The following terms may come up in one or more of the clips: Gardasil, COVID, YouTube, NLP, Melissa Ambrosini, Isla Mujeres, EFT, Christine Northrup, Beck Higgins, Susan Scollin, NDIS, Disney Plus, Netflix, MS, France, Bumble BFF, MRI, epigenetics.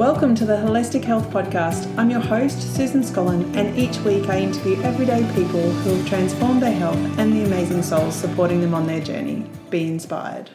Welcome to the Holistic Health Podcast. I'm your host, Susan Scollin, and each week I interview everyday people who have transformed their health and the amazing souls supporting them on their journey. Be inspired.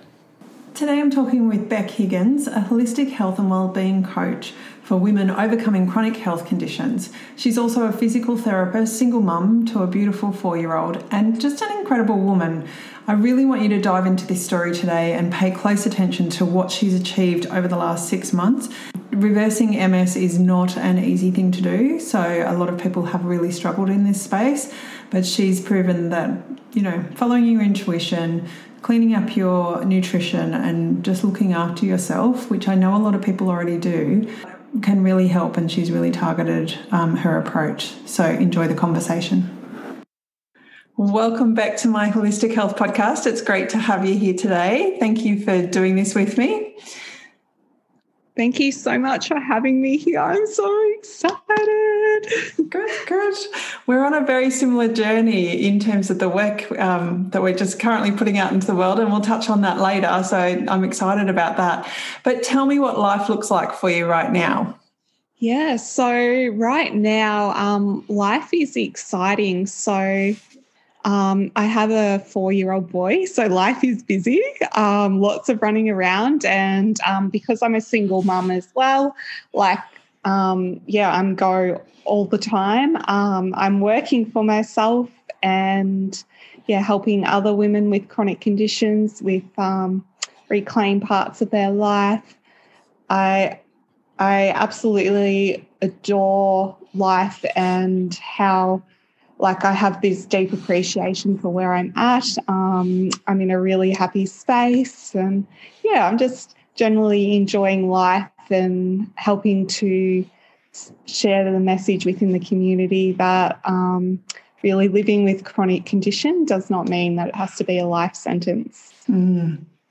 Today I'm talking with Beck Higgins, a holistic health and wellbeing coach for women overcoming chronic health conditions. She's also a physical therapist, single mum to a beautiful 4-year-old, and just an incredible woman. I really want you to dive into this story today and pay close attention to what she's achieved over the last 6 months. Reversing MS is not an easy thing to do, so a lot of people have really struggled in this space, but she's proven that, you know, following your intuition, cleaning up your nutrition and just looking after yourself, which I know a lot of people already do, can really help, and she's really targeted her approach. So enjoy the conversation. Welcome back to my Holistic Health Podcast. It's great to have you here today. Thank you for doing this with me. Thank you so much for having me here. I'm so excited. Good. We're on a very similar journey in terms of the work that we're just currently putting out into the world, and we'll touch on that later. So I'm excited about that. But tell me what life looks like for you right now. Yeah, so right now life is exciting. So I have a 4-year-old boy, so life is busy, lots of running around, and because I'm a single mum as well, I'm go all the time. I'm working for myself and, helping other women with chronic conditions with reclaim parts of their life. I absolutely adore life and how I have this deep appreciation for where I'm at. I'm in a really happy space, and I'm just generally enjoying life and helping to share the message within the community that really living with chronic condition does not mean that it has to be a life sentence.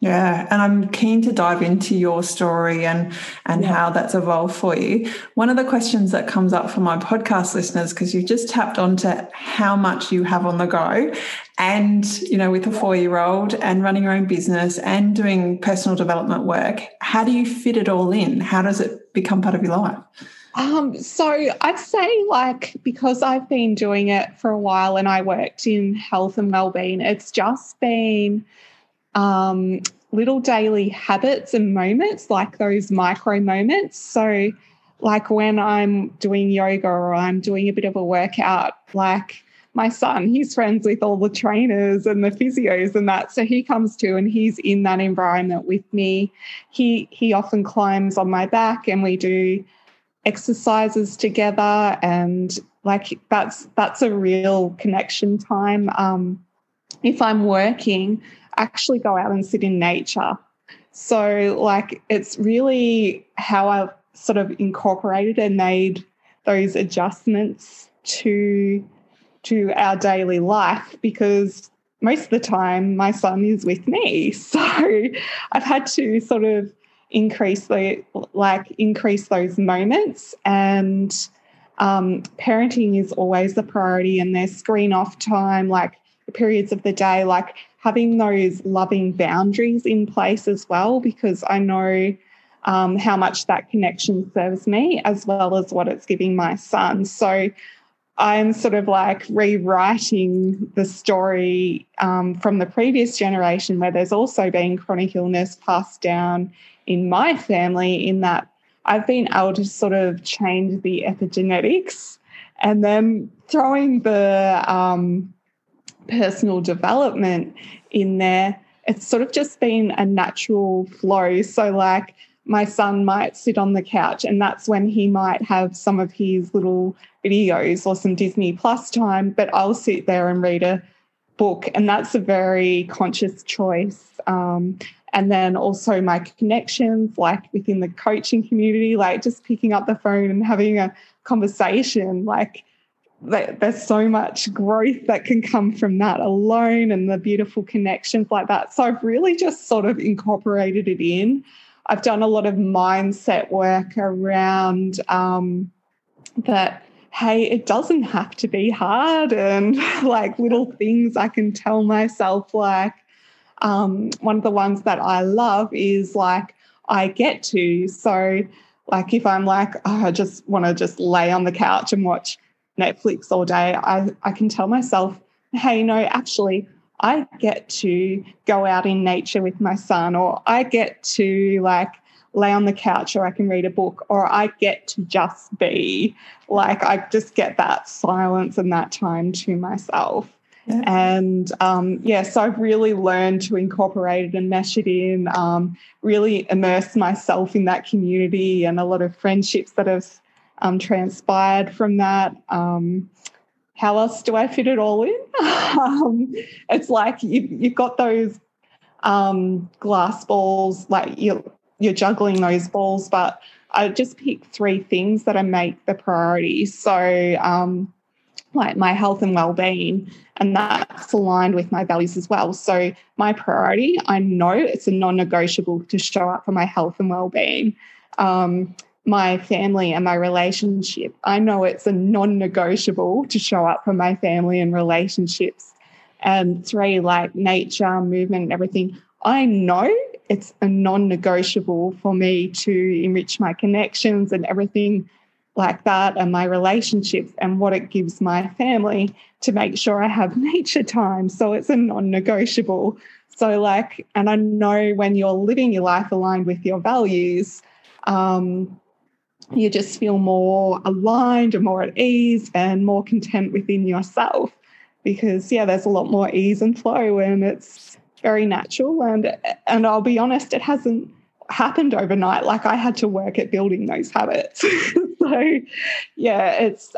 Yeah, and I'm keen to dive into your story and how that's evolved for you. One of the questions that comes up for my podcast listeners, because you've just tapped onto how much you have on the go, and, you know, with a 4-year-old and running your own business and doing personal development work, how do you fit it all in? How does it become part of your life? So I'd say, because I've been doing it for a while and I worked in health and wellbeing, it's just been little daily habits and moments, like those micro moments. So when I'm doing yoga or I'm doing a bit of a workout, my son, he's friends with all the trainers and the physios and that. So he comes to and he's in that environment with me. He often climbs on my back and we do exercises together, and that's a real connection time. If I'm working, actually go out and sit in nature. So it's really how I've sort of incorporated and made those adjustments to our daily life, because most of the time my son is with me. So I've had to sort of increase those moments, and parenting is always the priority, and their screen off time, the periods of the day, having those loving boundaries in place as well, because I know how much that connection serves me as well as what it's giving my son. So I'm sort of rewriting the story from the previous generation, where there's also been chronic illness passed down in my family, in that I've been able to sort of change the epigenetics, and then throwing the personal development in there. It's sort of just been a natural flow. So my son might sit on the couch, and that's when he might have some of his little videos or some Disney Plus time, but I'll sit there and read a book, and that's a very conscious choice. And then also my connections, within the coaching community, just picking up the phone and having a conversation, there's so much growth that can come from that alone, and the beautiful connections that. So I've really just sort of incorporated it in. I've done a lot of mindset work around that, hey, it doesn't have to be hard, and little things I can tell myself. One of the ones that I love is I get to. So Like if I'm like, oh, I just want to just lay on the couch and watch Netflix all day, I can tell myself, hey, no, actually I get to go out in nature with my son, or I get to like lay on the couch, or I can read a book, or I get to just be. Like I just get that silence and that time to myself. Yeah. And, so I've really learned to incorporate it and mesh it in, really immerse myself in that community and a lot of friendships that have transpired from that. How else do I fit it all in? It's like you've got those glass balls, like you're juggling those balls, but I just pick three things that I make the priority. So like my health and well-being, and that's aligned with my values as well. So my priority, I know it's a non-negotiable to show up for my health and well-being. My family and my relationship, I know it's a non-negotiable to show up for my family and relationships. And three, like nature, movement and everything, I know it's a non-negotiable for me to enrich my connections and everything like that, and my relationships and what it gives my family, to make sure I have nature time. So it's a non-negotiable. So like, and I know when you're living your life aligned with your values, you just feel more aligned and more at ease and more content within yourself, because there's a lot more ease and flow, and it's very natural. And I'll be honest, it hasn't happened overnight. Like I had to work at building those habits. So it's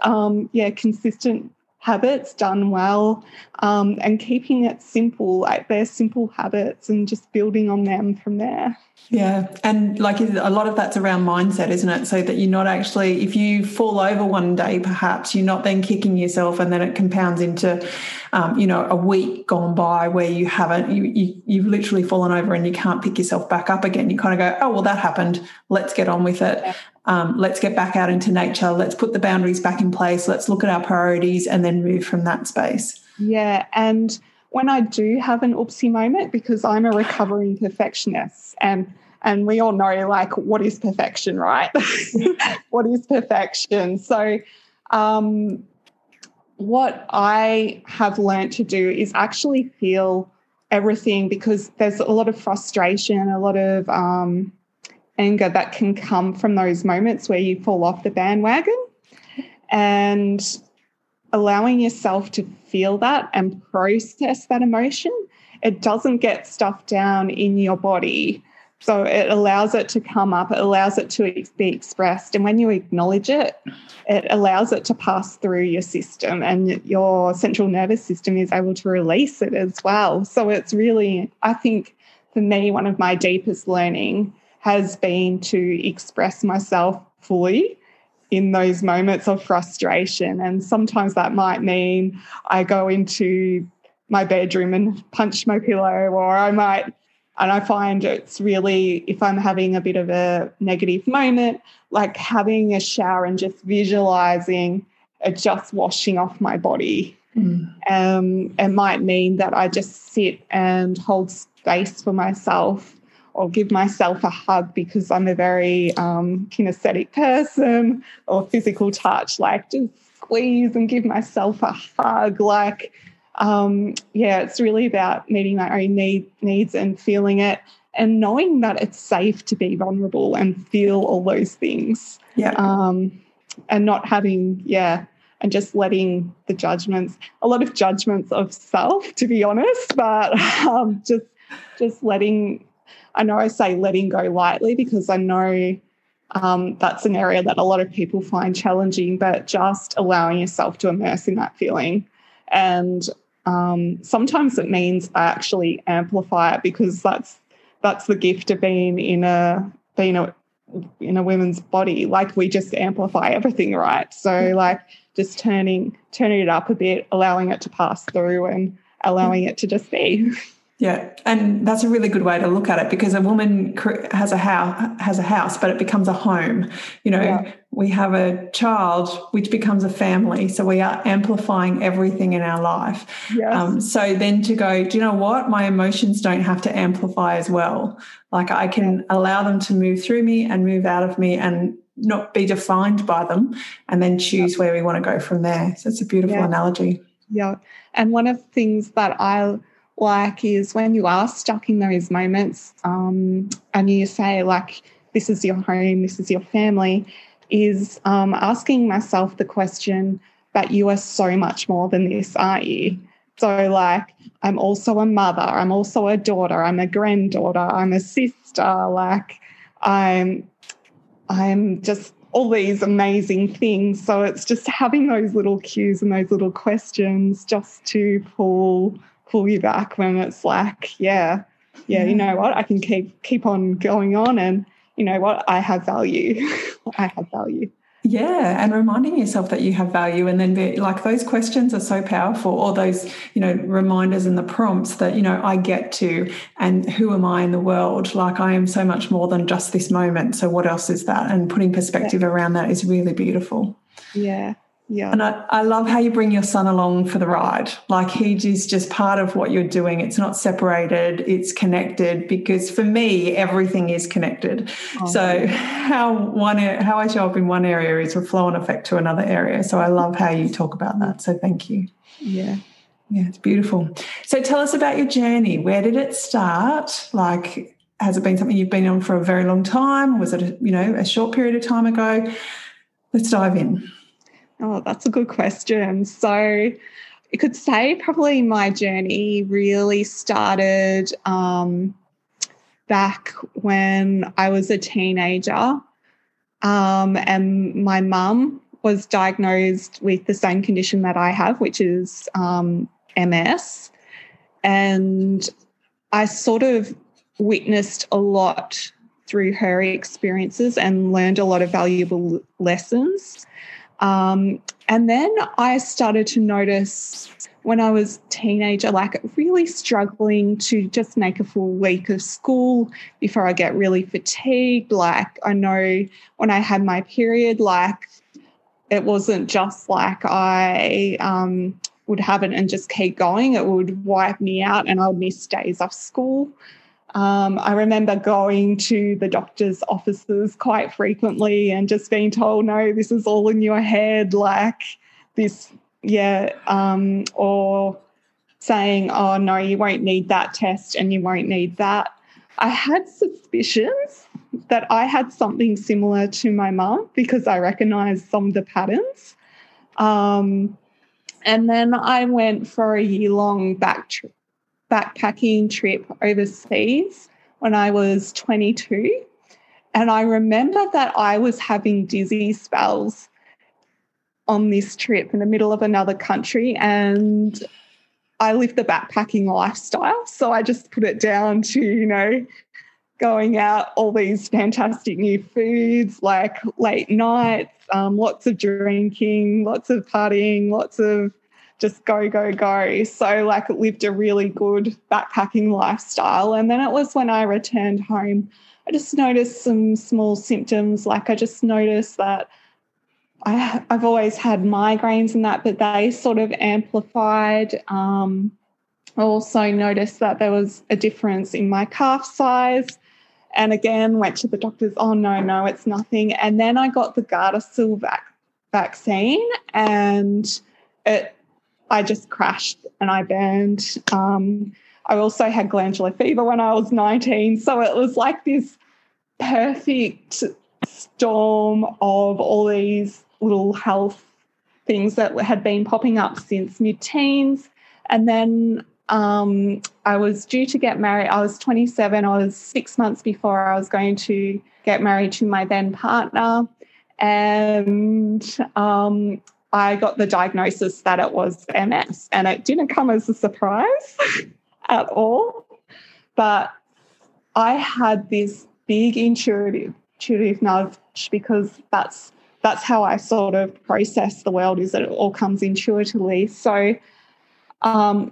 consistent habits done well, and keeping it simple, like they're simple habits, and just building on them from there. Yeah, and like a lot of that's around mindset, isn't it? So that you're not actually, if you fall over one day, perhaps you're not then kicking yourself, and then it compounds into, a week gone by where you haven't, you've literally fallen over and you can't pick yourself back up again. You kind of go, oh, well, that happened. Let's get on with it. Yeah. Let's get back out into nature. Let's put the boundaries back in place. Let's look at our priorities and then move from that space. Yeah, and when I do have an oopsie moment, because I'm a recovering perfectionist, and we all know, like, what is perfection, right? What is perfection? So what I have learned to do is actually feel everything, because there's a lot of frustration, a lot of anger that can come from those moments where you fall off the bandwagon, and allowing yourself to feel that and process that emotion. It doesn't get stuffed down in your body. So it allows it to come up. It allows it to be expressed. And when you acknowledge it, it allows it to pass through your system, and your central nervous system is able to release it as well. So it's really, I think for me, one of my deepest learning has been to express myself fully in those moments of frustration. And sometimes that might mean I go into my bedroom and punch my pillow, or I might, and I find it's really, if I'm having a bit of a negative moment, like having a shower and just visualizing it just washing off my body. It might mean that I just sit and hold space for myself, or give myself a hug, because I'm a very kinesthetic person, or physical touch, like just squeeze and give myself a hug. Like, it's really about meeting my own needs and feeling it, and knowing that it's safe to be vulnerable and feel all those things. Yeah. And not having, and just letting the judgments, a lot of judgments of self, to be honest, but just letting, I know I say letting go lightly, because I know that's an area that a lot of people find challenging, but just allowing yourself to immerse in that feeling. And sometimes it means I actually amplify it, because that's the gift of being in a woman's body. Like we just amplify everything, right? So like just turning it up a bit, allowing it to pass through and allowing it to just be. Yeah, and that's a really good way to look at it, because a woman has a house, but it becomes a home. You know, we have a child, which becomes a family. So we are amplifying everything in our life. Yes. So then to go, do you know what? My emotions don't have to amplify as well. Like I can allow them to move through me and move out of me and not be defined by them, and then choose where we want to go from there. So it's a beautiful analogy. Yeah. And one of the things that I like is when you are stuck in those moments and you say, like, this is your home, this is your family, is asking myself the question, but you are so much more than this, aren't you? So, like, I'm also a mother, I'm also a daughter, I'm a granddaughter, I'm a sister, like, I'm just all these amazing things. So it's just having those little cues and those little questions just to pull you back when it's like, you know what, I can keep on going on, and you know what, I have value. I have value. Yeah, and reminding yourself that you have value, and then be, like, those questions are so powerful, or those, you know, reminders and the prompts that, you know, I get to, and who am I in the world? Like, I am so much more than just this moment. So what else is that? And putting perspective around that is really beautiful. Yeah. Yeah. And I love how you bring your son along for the ride. Like, he is just part of what you're doing. It's not separated, it's connected, because for me, everything is connected. Oh. So how I show up in one area is a flow and effect to another area. So I love how you talk about that. So thank you. Yeah. Yeah, it's beautiful. So tell us about your journey. Where did it start? Like, has it been something you've been on for a very long time? Was it, a short period of time ago? Let's dive in. Oh, that's a good question. So I could say probably my journey really started back when I was a teenager, and my mum was diagnosed with the same condition that I have, which is MS. And I sort of witnessed a lot through her experiences and learned a lot of valuable lessons. And then I started to notice when I was a teenager, like, really struggling to just make a full week of school before I get really fatigued. Like, I know when I had my period, like, it wasn't just like I would have it and just keep going. It would wipe me out and I would miss days off school. I remember going to the doctor's offices quite frequently and just being told, no, this is all in your head, like this, or saying, oh, no, you won't need that test and you won't need that. I had suspicions that I had something similar to my mum because I recognised some of the patterns. And then I went for a year-long backpacking trip overseas when I was 22, and I remember that I was having dizzy spells on this trip in the middle of another country, and I lived the backpacking lifestyle. So I just put it down to, going out, all these fantastic new foods, like late nights, lots of drinking, lots of partying, lots of just go, go, go. So, like, lived a really good backpacking lifestyle. And then it was when I returned home, I just noticed some small symptoms. Like, I just noticed that I've always had migraines and that, but they sort of amplified. I also noticed that there was a difference in my calf size. And again, went to the doctors, oh, no, it's nothing. And then I got the Gardasil vaccine, and I just crashed and I burned. I also had glandular fever when I was 19. So it was like this perfect storm of all these little health things that had been popping up since mid-teens. And then I was due to get married. I was 27. I was 6 months before I was going to get married to my then partner. And I got the diagnosis that it was MS, and it didn't come as a surprise at all. But I had this big intuitive nudge, because that's how I sort of process the world, is that it all comes intuitively. So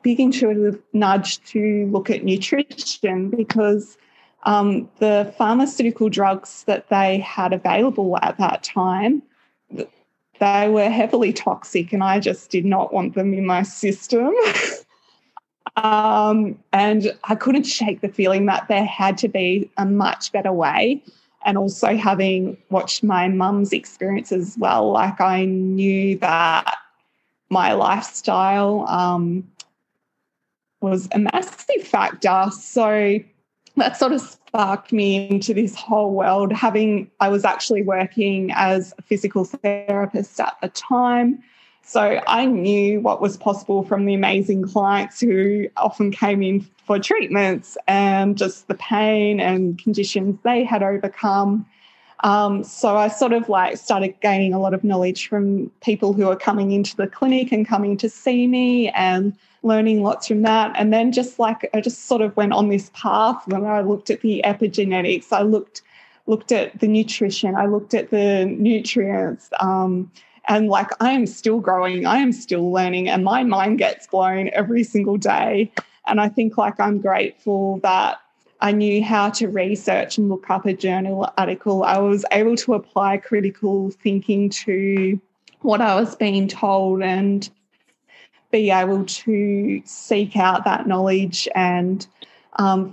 big intuitive nudge to look at nutrition, because the pharmaceutical drugs that they had available at that time they were heavily toxic and I just did not want them in my system. And I couldn't shake the feeling that there had to be a much better way. And also having watched my mum's experience as well, like I knew that my lifestyle was a massive factor. So that sort of sparked me into this whole world. I was actually working as a physical therapist at the time. So I knew what was possible from the amazing clients who often came in for treatments and just the pain and conditions they had overcome. So I sort of like started gaining a lot of knowledge from people who were coming into the clinic and coming to see me and learning lots from that. And then just like I just sort of went on this path when I looked at the epigenetics, I looked at the nutrition, I looked at the nutrients, and like I am still growing, I am still learning, and my mind gets blown every single day. And I think like I'm grateful that I knew how to research and look up a journal article. I was able to apply critical thinking to what I was being told and be able to seek out that knowledge and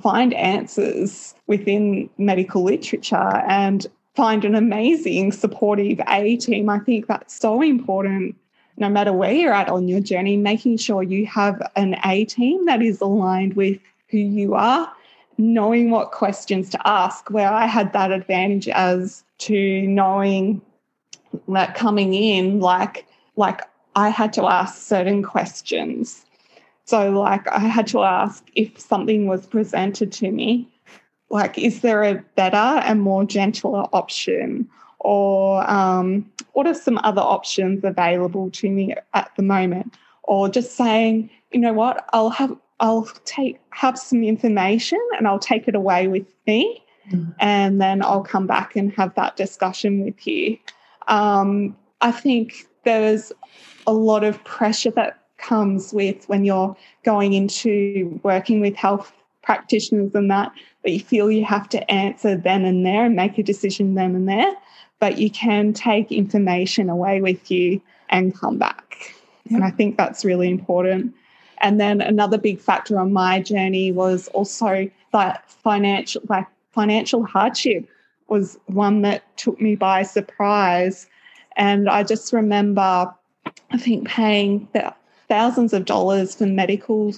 find answers within medical literature and find an amazing supportive A team. I think that's so important no matter where you're at on your journey, making sure you have an A team that is aligned with who you are, knowing what questions to ask, where I had that advantage as to knowing that coming in, like I had to ask certain questions. So like I had to ask if something was presented to me, like, is there a better and more gentler option? Or what are some other options available to me at the moment? Or just saying, you know what, I'll have some information and I'll take it away with me and then I'll come back and have that discussion with you. I think there's a lot of pressure that comes with when you're going into working with health practitioners and that you feel you have to answer then and there and make a decision then and there, but you can take information away with you and come back. Yeah. And I think that's really important. And then another big factor on my journey was also that financial hardship was one that took me by surprise. And I just remember, I think, paying thousands of dollars for medical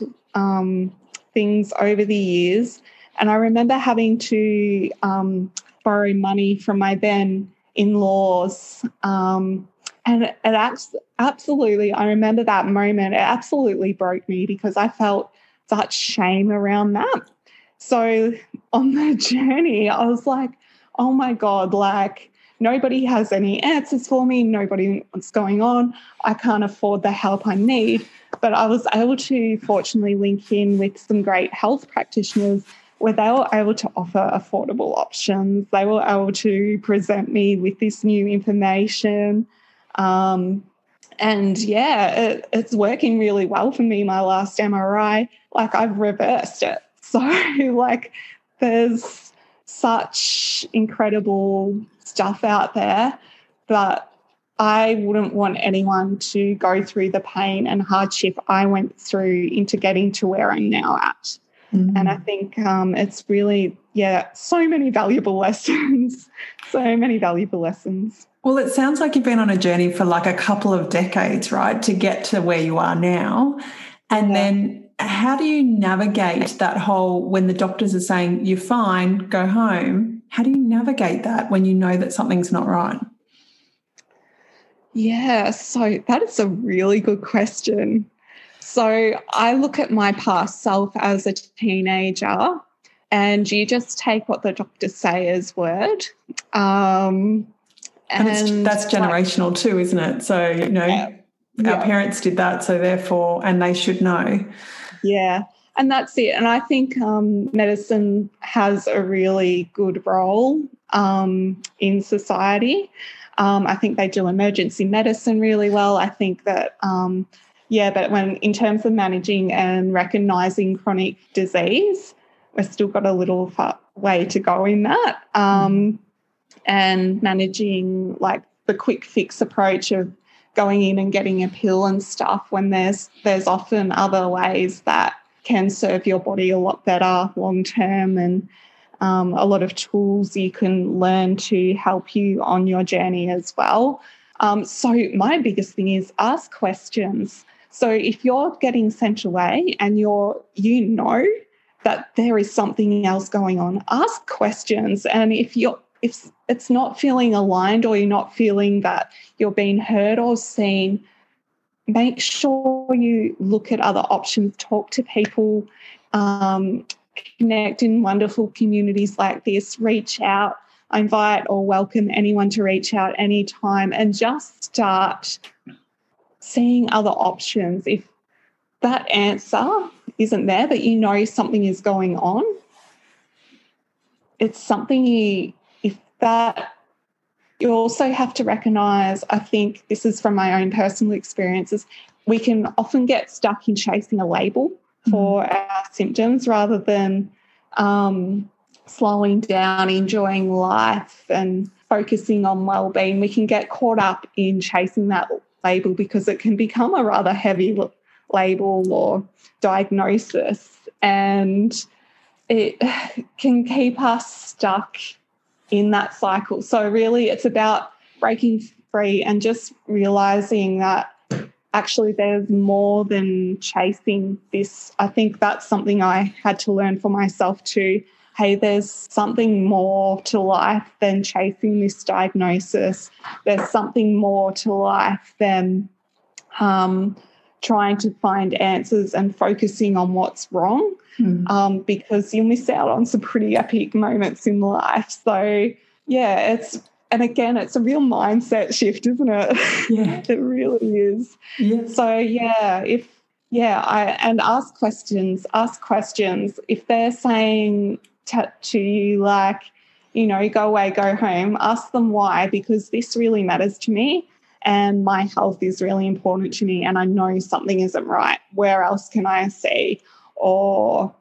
things over the years. And I remember having to borrow money from my then in-laws. And it absolutely, I remember that moment, it absolutely broke me because I felt such shame around that. So on the journey, I was like, oh my God, like nobody has any answers for me. Nobody knows what's going on. I can't afford the help I need. But I was able to fortunately link in with some great health practitioners where they were able to offer affordable options. They were able to present me with this new information. And yeah, it's working really well for me. My last MRI, like I've reversed it. So like there's such incredible stuff out there that I wouldn't want anyone to go through the pain and hardship I went through into getting to where I'm now at. Mm-hmm. And I think it's really, yeah, so many valuable lessons, so many valuable lessons. Well, it sounds like you've been on a journey for like a couple of decades, right, to get to where you are now. And then how do you navigate that whole, when the doctors are saying, you're fine, go home, how do you navigate that when you know that something's not right? Yeah, so that is a really good question. So I look at my past self as a teenager and you just take what the doctors say as word. And that's generational like, too, isn't it? So, you know, our parents did that, so therefore, and they should know. Yeah, and that's it. And I think medicine has a really good role in society. I think they do emergency medicine really well. I think that, but when in terms of managing and recognising chronic disease, we've still got a little way to go in that. And managing like the quick fix approach of going in and getting a pill and stuff, when there's often other ways that can serve your body a lot better long term, and a lot of tools you can learn to help you on your journey as well. So my biggest thing is ask questions. So if you're getting sent away and you know that there is something else going on, ask questions. And if it's not feeling aligned, or you're not feeling that you're being heard or seen, make sure you look at other options, talk to people, connect in wonderful communities like this, reach out. I invite or welcome anyone to reach out anytime, and just start seeing other options. If that answer isn't there, but you know something is going on, it's something you also have to recognise, I think this is from my own personal experiences, we can often get stuck in chasing a label for our symptoms rather than slowing down, enjoying life and focusing on well-being. We can get caught up in chasing that label because it can become a rather heavy label or diagnosis, and it can keep us stuck in that cycle. So really it's about breaking free and just realising that actually there's more than chasing this. I think that's something I had to learn for myself too. Hey, there's something more to life than chasing this diagnosis. There's something more to life than trying to find answers and focusing on what's wrong, because you'll miss out on some pretty epic moments in life. So, yeah, it's a real mindset shift, isn't it? Yeah. It really is. Yeah. So, ask questions. Ask questions. If they're saying to you, like, you know, go away, go home, ask them why, because this really matters to me and my health is really important to me and I know something isn't right. Where else can I see? Or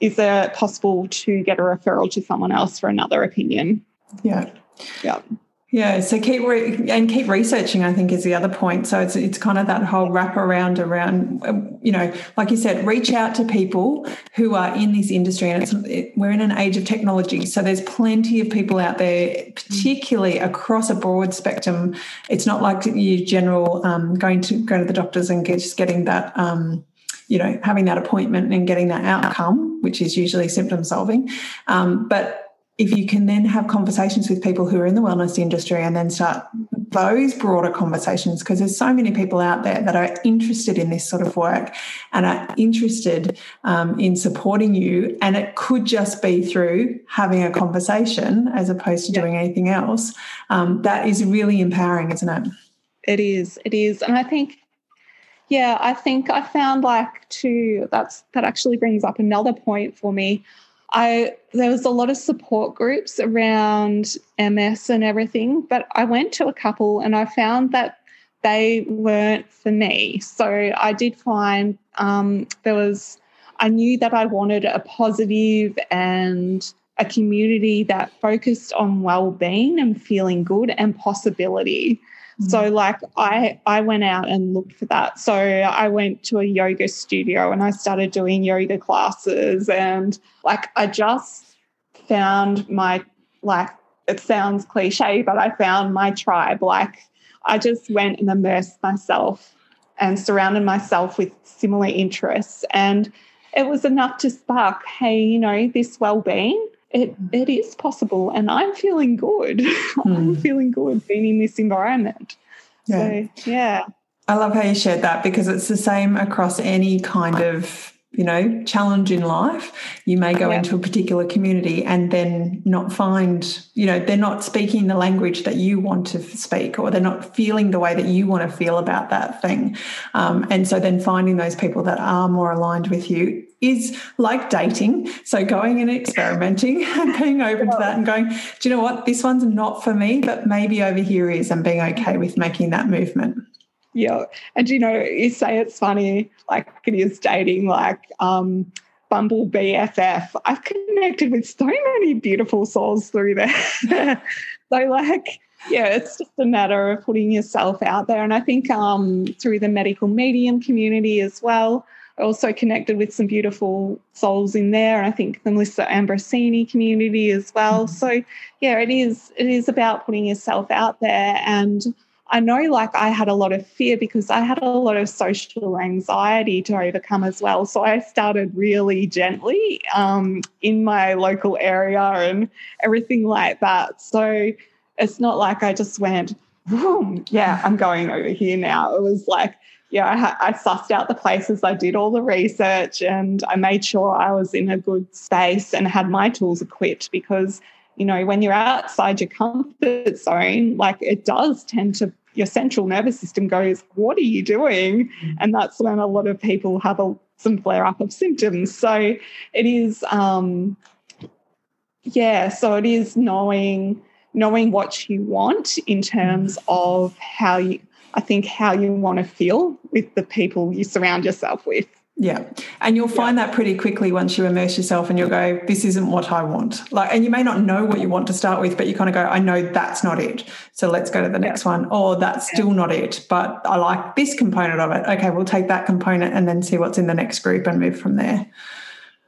is it possible to get a referral to someone else for another opinion? Yeah. Yeah. Yeah. So keep researching, I think, is the other point. So it's kind of that whole wraparound around, you know, like you said, reach out to people who are in this industry, and we're in an age of technology. So there's plenty of people out there, particularly across a broad spectrum. It's not like your general going to go to the doctors and just getting that, you know, having that appointment and getting that outcome, which is usually symptom solving. But if you can then have conversations with people who are in the wellness industry and then start those broader conversations, because there's so many people out there that are interested in this sort of work and are interested in supporting you, and it could just be through having a conversation as opposed to doing anything else. That is really empowering, isn't it? It is. It is. And I think I found that actually brings up another point for me. There was a lot of support groups around MS and everything, but I went to a couple and I found that they weren't for me. So I did find I knew that I wanted a positive and a community that focused on well-being and feeling good and possibility. So like I went out and looked for that. So I went to a yoga studio and I started doing yoga classes, and like I just found my, like, it sounds cliche, but I found my tribe. Like I just went and immersed myself and surrounded myself with similar interests, and it was enough to spark, hey, you know, this well-being. It is possible, and I'm feeling good. I'm feeling good being in this environment. Yeah. So, yeah. I love how you shared that, because it's the same across any kind of, you know, challenge in life. You may go into a particular community and then not find, you know, they're not speaking the language that you want to speak, or they're not feeling the way that you want to feel about that thing. And so then finding those people that are more aligned with you is like dating. So going and experimenting and being open to that and going, do you know what, this one's not for me, but maybe over here is, and being okay with making that movement. Yeah. And, you know, you say it's funny, like it is dating, like Bumble BFF. I've connected with so many beautiful souls through there. So like Yeah, it's just a matter of putting yourself out there. And I think through the medical medium community as well, I also connected with some beautiful souls in there. I think the Melissa Ambrosini community as well. Mm-hmm. So, yeah, it is about putting yourself out there. And I know, like, I had a lot of fear because I had a lot of social anxiety to overcome as well. So I started really gently in my local area and everything like that. So it's not like I just went, yeah, I'm going over here now. It was like, yeah, I sussed out the places. I did all the research and I made sure I was in a good space and had my tools equipped because, you know, when you're outside your comfort zone, like it does tend to, your central nervous system goes, what are you doing? And that's when a lot of people have some flare up of symptoms. So it is, so it is knowing what you want in terms of how you want to feel with the people you surround yourself with. Yeah. And you'll find that pretty quickly once you immerse yourself and you'll go, this isn't what I want. Like, and you may not know what you want to start with, but you kind of go, I know that's not it. So let's go to the next one. Oh, that's still not it, but I like this component of it. Okay, we'll take that component and then see what's in the next group and move from there.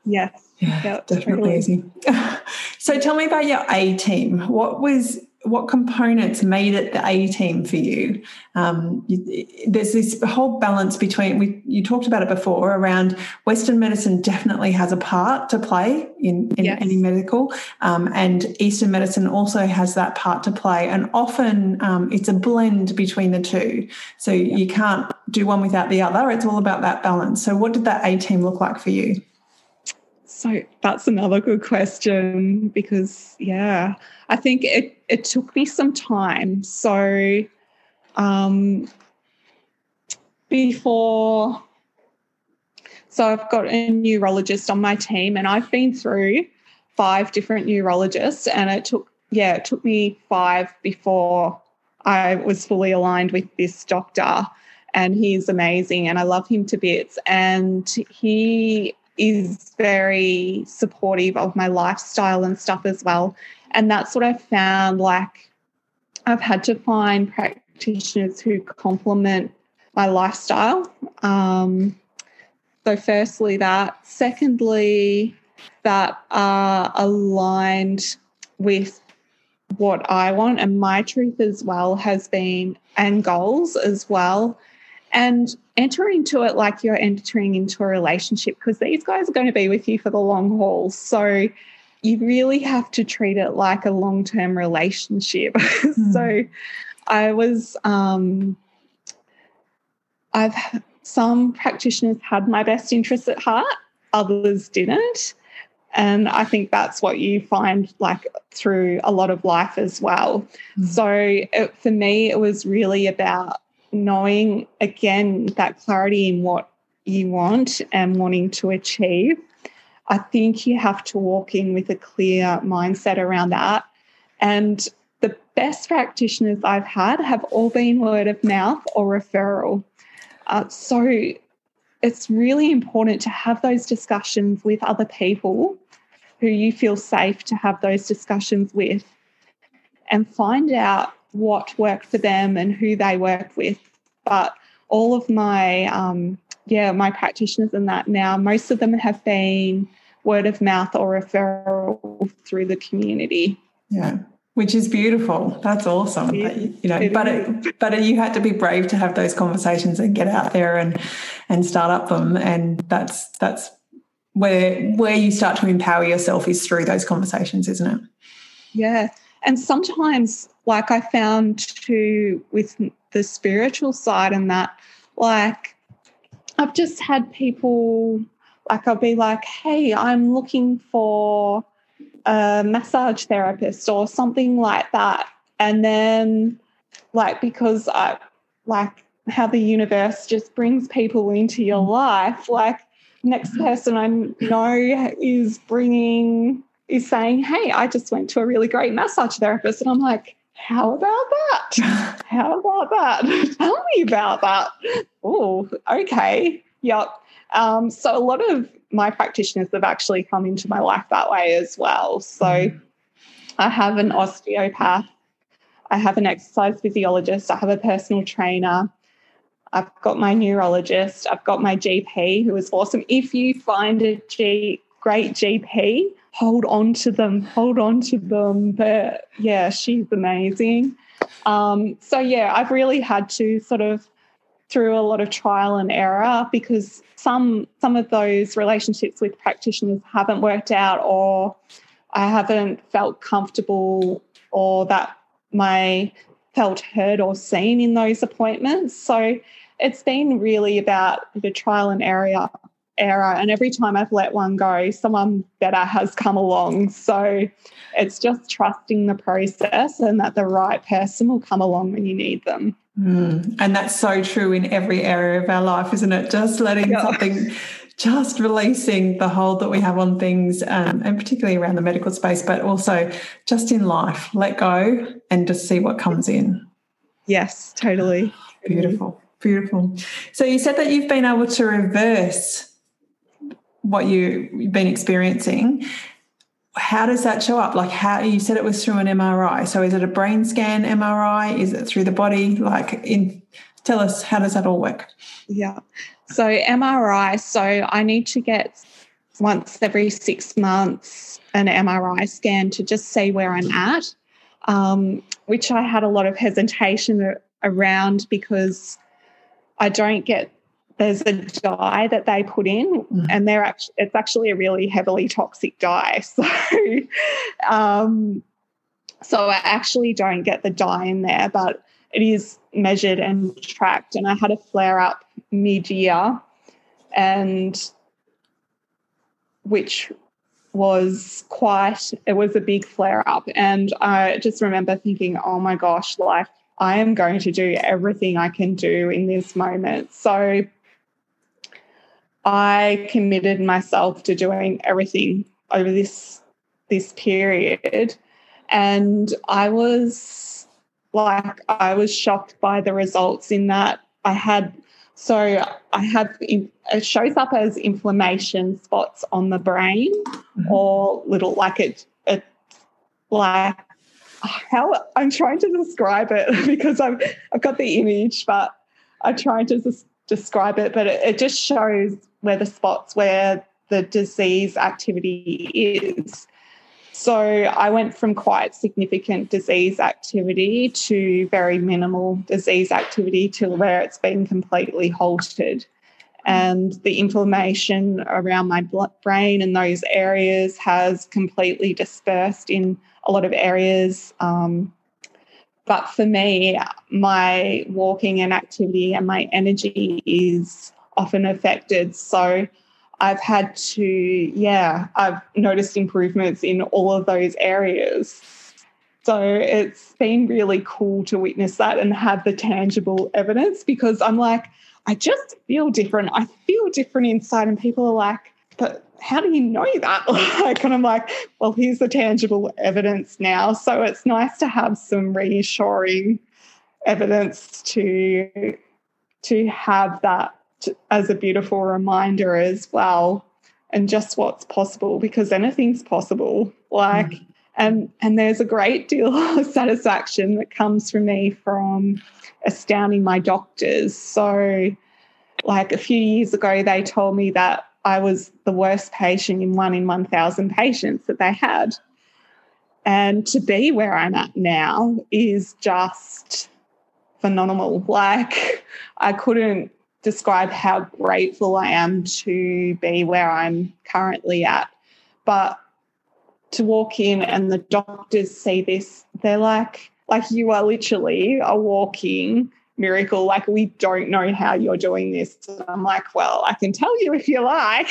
Yes. Yeah, definitely easy. So tell me about your A team. What components made it the A team for you? There's this whole balance between, you talked about it before, around Western medicine definitely has a part to play in any medical, and Eastern medicine also has that part to play. And often it's a blend between the two. So you can't do one without the other. It's all about that balance. So what did that A team look like for you? So that's another good question because, yeah, I think it took me some time. So I've got a neurologist on my team and I've been through 5 different neurologists and it took me 5 before I was fully aligned with this doctor, and he's amazing and I love him to bits, and he is very supportive of my lifestyle and stuff as well. And that's what I found, like, I've had to find practitioners who complement my lifestyle. So firstly that. Secondly, that are aligned with what I want and my truth as well has been, and goals as well. And enter into it like you're entering into a relationship, because these guys are going to be with you for the long haul. So you really have to treat it like a long-term relationship. Mm. So some practitioners had my best interests at heart, others didn't. And I think that's what you find, like, through a lot of life as well. Mm. So for me, it was really about knowing, again, that clarity in what you want and wanting to achieve. I think you have to walk in with a clear mindset around that. And the best practitioners I've had have all been word of mouth or referral. So it's really important to have those discussions with other people who you feel safe to have those discussions with, and find out what worked for them and who they worked with. But all of my my practitioners and that now, most of them have been word of mouth or referral through the community. Yeah, which is beautiful. That's awesome. Yeah, you know, but you had to be brave to have those conversations and get out there and start up them. And that's where you start to empower yourself, is through those conversations, isn't it? Yeah. And sometimes, like, I found too with the spiritual side and that, like, I've just had people, like, I'll be like, hey, I'm looking for a massage therapist or something like that. And then, like, because I like how the universe just brings people into your life, like, next person I know is saying, hey, I just went to a really great massage therapist. And I'm like, how about that? How about that? Tell me about that. Oh, okay. Yep. So a lot of my practitioners have actually come into my life that way as well. So I have an osteopath. I have an exercise physiologist. I have a personal trainer. I've got my neurologist. I've got my GP, who is awesome. If you find a great GP, hold on to them. Hold on to them. But, yeah, she's amazing. So, I've really had to sort of through a lot of trial and error, because some of those relationships with practitioners haven't worked out, or I haven't felt comfortable, or that my felt heard or seen in those appointments. So it's been really about the trial and error. And every time I've let one go, someone better has come along. So it's just trusting the process and that the right person will come along when you need them. And that's so true in every area of our life, isn't it? Just letting something, just releasing the hold that we have on things, and particularly around the medical space, but also just in life, let go and just see what comes in. Yes, totally. Beautiful. So you said that you've been able to reverse what you've been experiencing. How does that show up? Like, how you said it was through an MRI. So is it a brain scan MRI? Is it through the body? Tell us, how does that all work? Yeah. So MRI. So I need to get once every 6 months an MRI scan to just see where I'm at, which I had a lot of hesitation around, because I don't get. There's a dye that they put in, and it's actually a really heavily toxic dye. So, so I actually don't get the dye in there, but it is measured and tracked. And I had a flare up mid-year, which was it was a big flare up. And I just remember thinking, oh my gosh, like, I am going to do everything I can do in this moment. So I committed myself to doing everything over this period, and I was shocked by the results in that it shows up as inflammation spots on the brain, or little like how I'm trying to describe it, because I've got the image, but I'm trying to describe it, but it just shows where the spots where the disease activity is. So I went from quite significant disease activity to very minimal disease activity, till where it's been completely halted. And the inflammation around my brain and those areas has completely dispersed in a lot of areas. But for me, my walking and activity and my energy is often affected. So I've had to, I've noticed improvements in all of those areas. So it's been really cool to witness that and have the tangible evidence, because I'm like, I just feel different. I feel different inside. And people are like, but how do you know that? And I'm like, well, here's the tangible evidence now. So it's nice to have some reassuring evidence to have that as a beautiful reminder as well, and just what's possible, because anything's possible. And there's a great deal of satisfaction that comes from me from astounding my doctors. So a few years ago, they told me that I was the worst patient in 1,000 patients that they had. And to be where I'm at now is just phenomenal. I couldn't describe how grateful I am to be where I'm currently at. But to walk in and the doctors see this, they're like you are literally a walking miracle. We don't know how you're doing this. And I'm like, well, I can tell you if you like.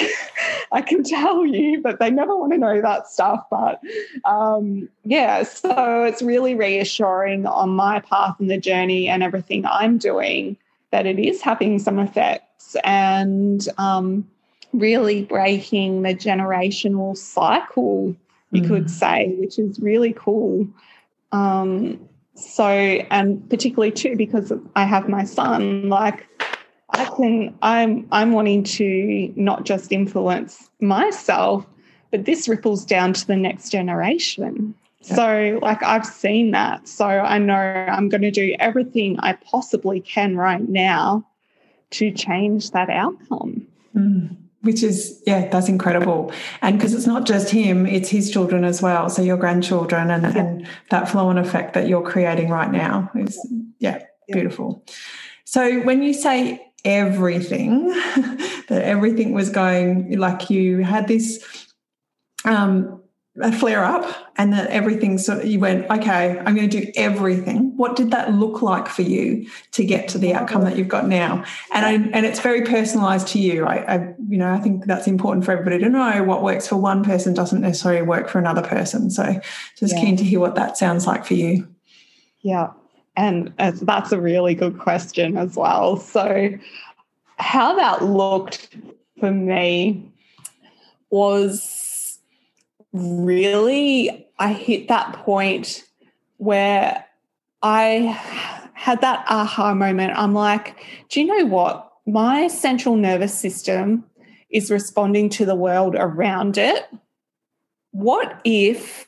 I can tell you, but they never want to know that stuff. But, so it's really reassuring on my path and the journey and everything I'm doing that it is having some effects, and really breaking the generational cycle, you could say, which is really cool. So, and particularly too, because I have my son, I'm wanting to not just influence myself, but this ripples down to the next generation. So like I've seen that. So I know I'm going to do everything I possibly can right now to change that outcome. Mm. Which is, yeah, that's incredible. And because it's not just him, it's his children as well. So your grandchildren and that flow-on effect that you're creating right now is, beautiful. So when you say everything, that everything was going, like you had this a flare-up and that everything, so you went, okay, I'm going to do everything. What did that look like for you to get to the outcome that you've got now? And it's very personalised to you. I think that's important for everybody to know. What works for one person doesn't necessarily work for another person. So just keen to hear what that sounds like for you. Yeah, and that's a really good question as well. So how that looked for me was, really, I hit that point where I had that aha moment. I'm like, do you know what? My central nervous system is responding to the world around it. What if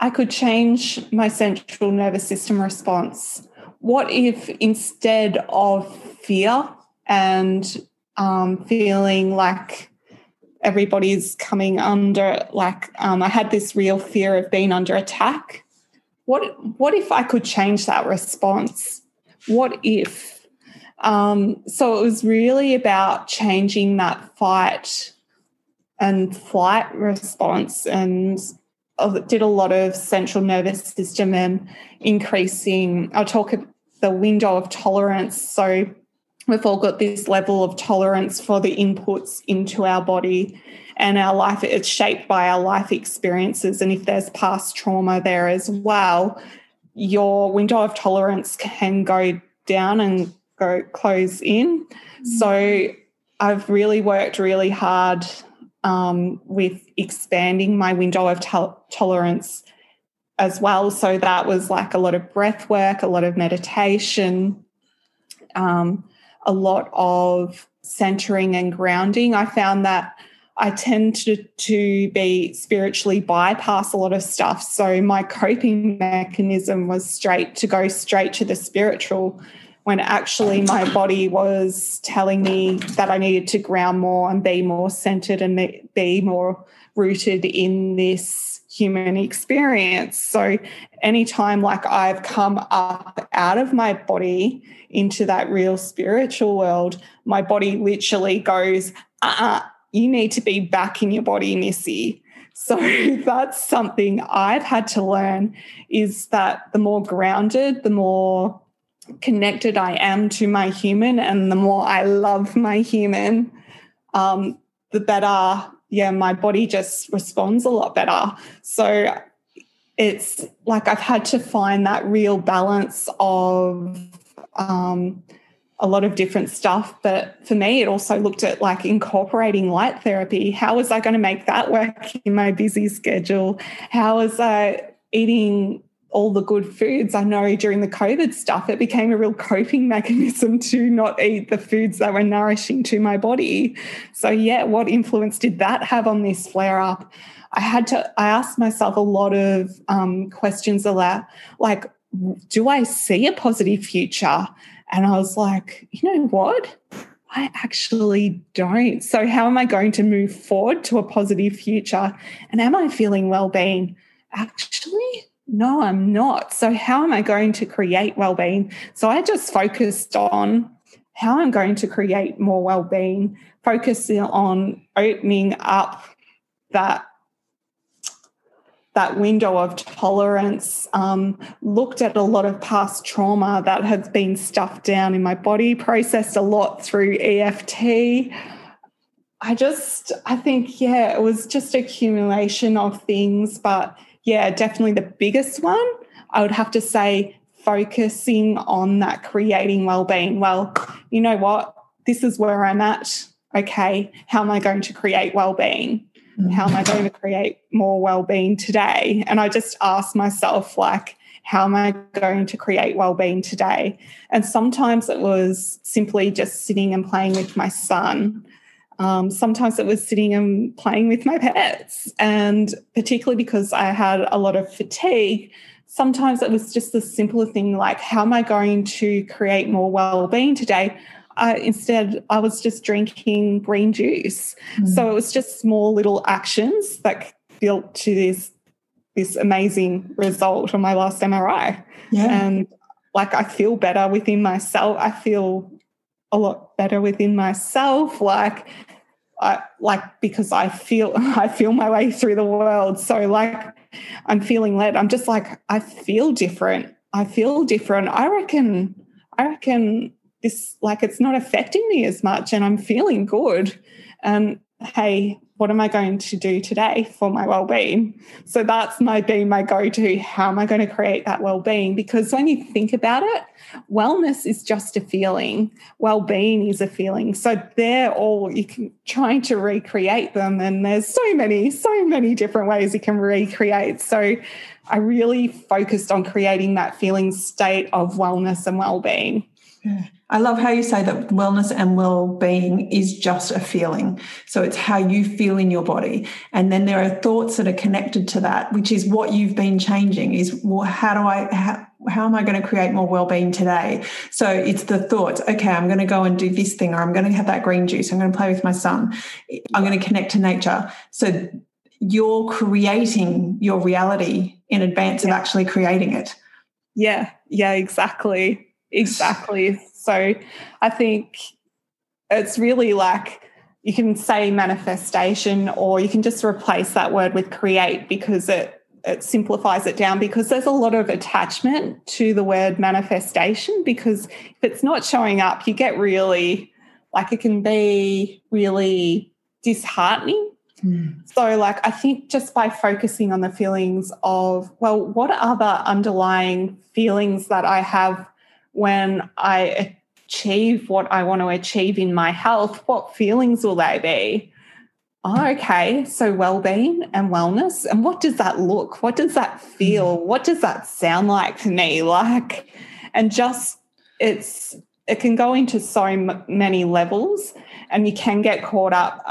I could change my central nervous system response? What if instead of fear and feeling like everybody's coming under, I had this real fear of being under attack. What if I could change that response? What if? So it was really about changing that fight and flight response, and did a lot of central nervous system and increasing, I'll talk about the window of tolerance. So we've all got this level of tolerance for the inputs into our body and our life. It's shaped by our life experiences. And if there's past trauma there as well, your window of tolerance can go down and go close in. Mm-hmm. So I've really worked really hard with expanding my window of tolerance as well. So that was like a lot of breath work, a lot of meditation, a lot of centering and grounding. I found that I tend to be spiritually bypass a lot of stuff. So my coping mechanism was to go straight to the spiritual, when actually my body was telling me that I needed to ground more and be more centered and be more rooted in this human experience. So anytime like I've come up out of my body into that real spiritual world, my body literally goes, you need to be back in your body, Missy. So that's something I've had to learn, is that the more grounded, the more connected I am to my human and the more I love my human, the better my body just responds a lot better. So it's like I've had to find that real balance of a lot of different stuff. But for me, it also looked at like incorporating light therapy. How was I going to make that work in my busy schedule? How was I eating all the good foods? I know during the COVID stuff, it became a real coping mechanism to not eat the foods that were nourishing to my body. So what influence did that have on this flare-up? I asked myself a lot of questions aloud, like, do I see a positive future? And I was like, you know what? I actually don't. So how am I going to move forward to a positive future? And am I feeling well-being? Actually, no, I'm not. So how am I going to create well-being? So I just focused on how I'm going to create more well-being, focusing on opening up that window of tolerance, looked at a lot of past trauma that has been stuffed down in my body, processed a lot through EFT. I think it was just accumulation of things, but definitely the biggest one, I would have to say, focusing on that creating well-being. Well, you know what? This is where I'm at. Okay, how am I going to create well-being? How am I going to create more well-being today? And I just ask myself, like, how am I going to create well-being today? And sometimes it was simply just sitting and playing with my son. Sometimes it was sitting and playing with my pets. And particularly because I had a lot of fatigue, sometimes it was just the simpler thing like, how am I going to create more well-being today? Instead, I was just drinking green juice. Mm. So it was just small little actions that built to this amazing result on my last MRI. Yeah. And like, I feel better within myself. I feel a lot better within myself. Because I feel my way through the world. So like, I'm feeling led. I'm just like, I feel different. I reckon this, like, it's not affecting me as much and I'm feeling good. And hey, what am I going to do today for my well-being? So that's my go-to. How am I going to create that well-being? Because when you think about it, wellness is just a feeling. Well-being is a feeling. So they're all, you can try to recreate them, and there's so many different ways you can recreate. So I really focused on creating that feeling state of wellness and well-being. Yeah. I love how you say that wellness and well-being is just a feeling. So it's how you feel in your body. And then there are thoughts that are connected to that, which is what you've been changing is, well, how am I going to create more well-being today? So it's the thoughts, okay, I'm going to go and do this thing, or I'm going to have that green juice. I'm going to play with my son. I'm going to connect to nature. So you're creating your reality in advance of actually creating it. Yeah. Yeah, exactly. Exactly. So I think it's really like, you can say manifestation, or you can just replace that word with create, because it simplifies it down, because there's a lot of attachment to the word manifestation, because if it's not showing up, you get really, like, it can be really disheartening. So like, I think just by focusing on the feelings of, well, what other underlying feelings that I have when I achieve what I want to achieve in my health, what feelings will they be? Oh, okay, so well-being and wellness, and what does that look? What does that feel? What does that sound like to me? Like, and just it can go into so many levels, and you can get caught up.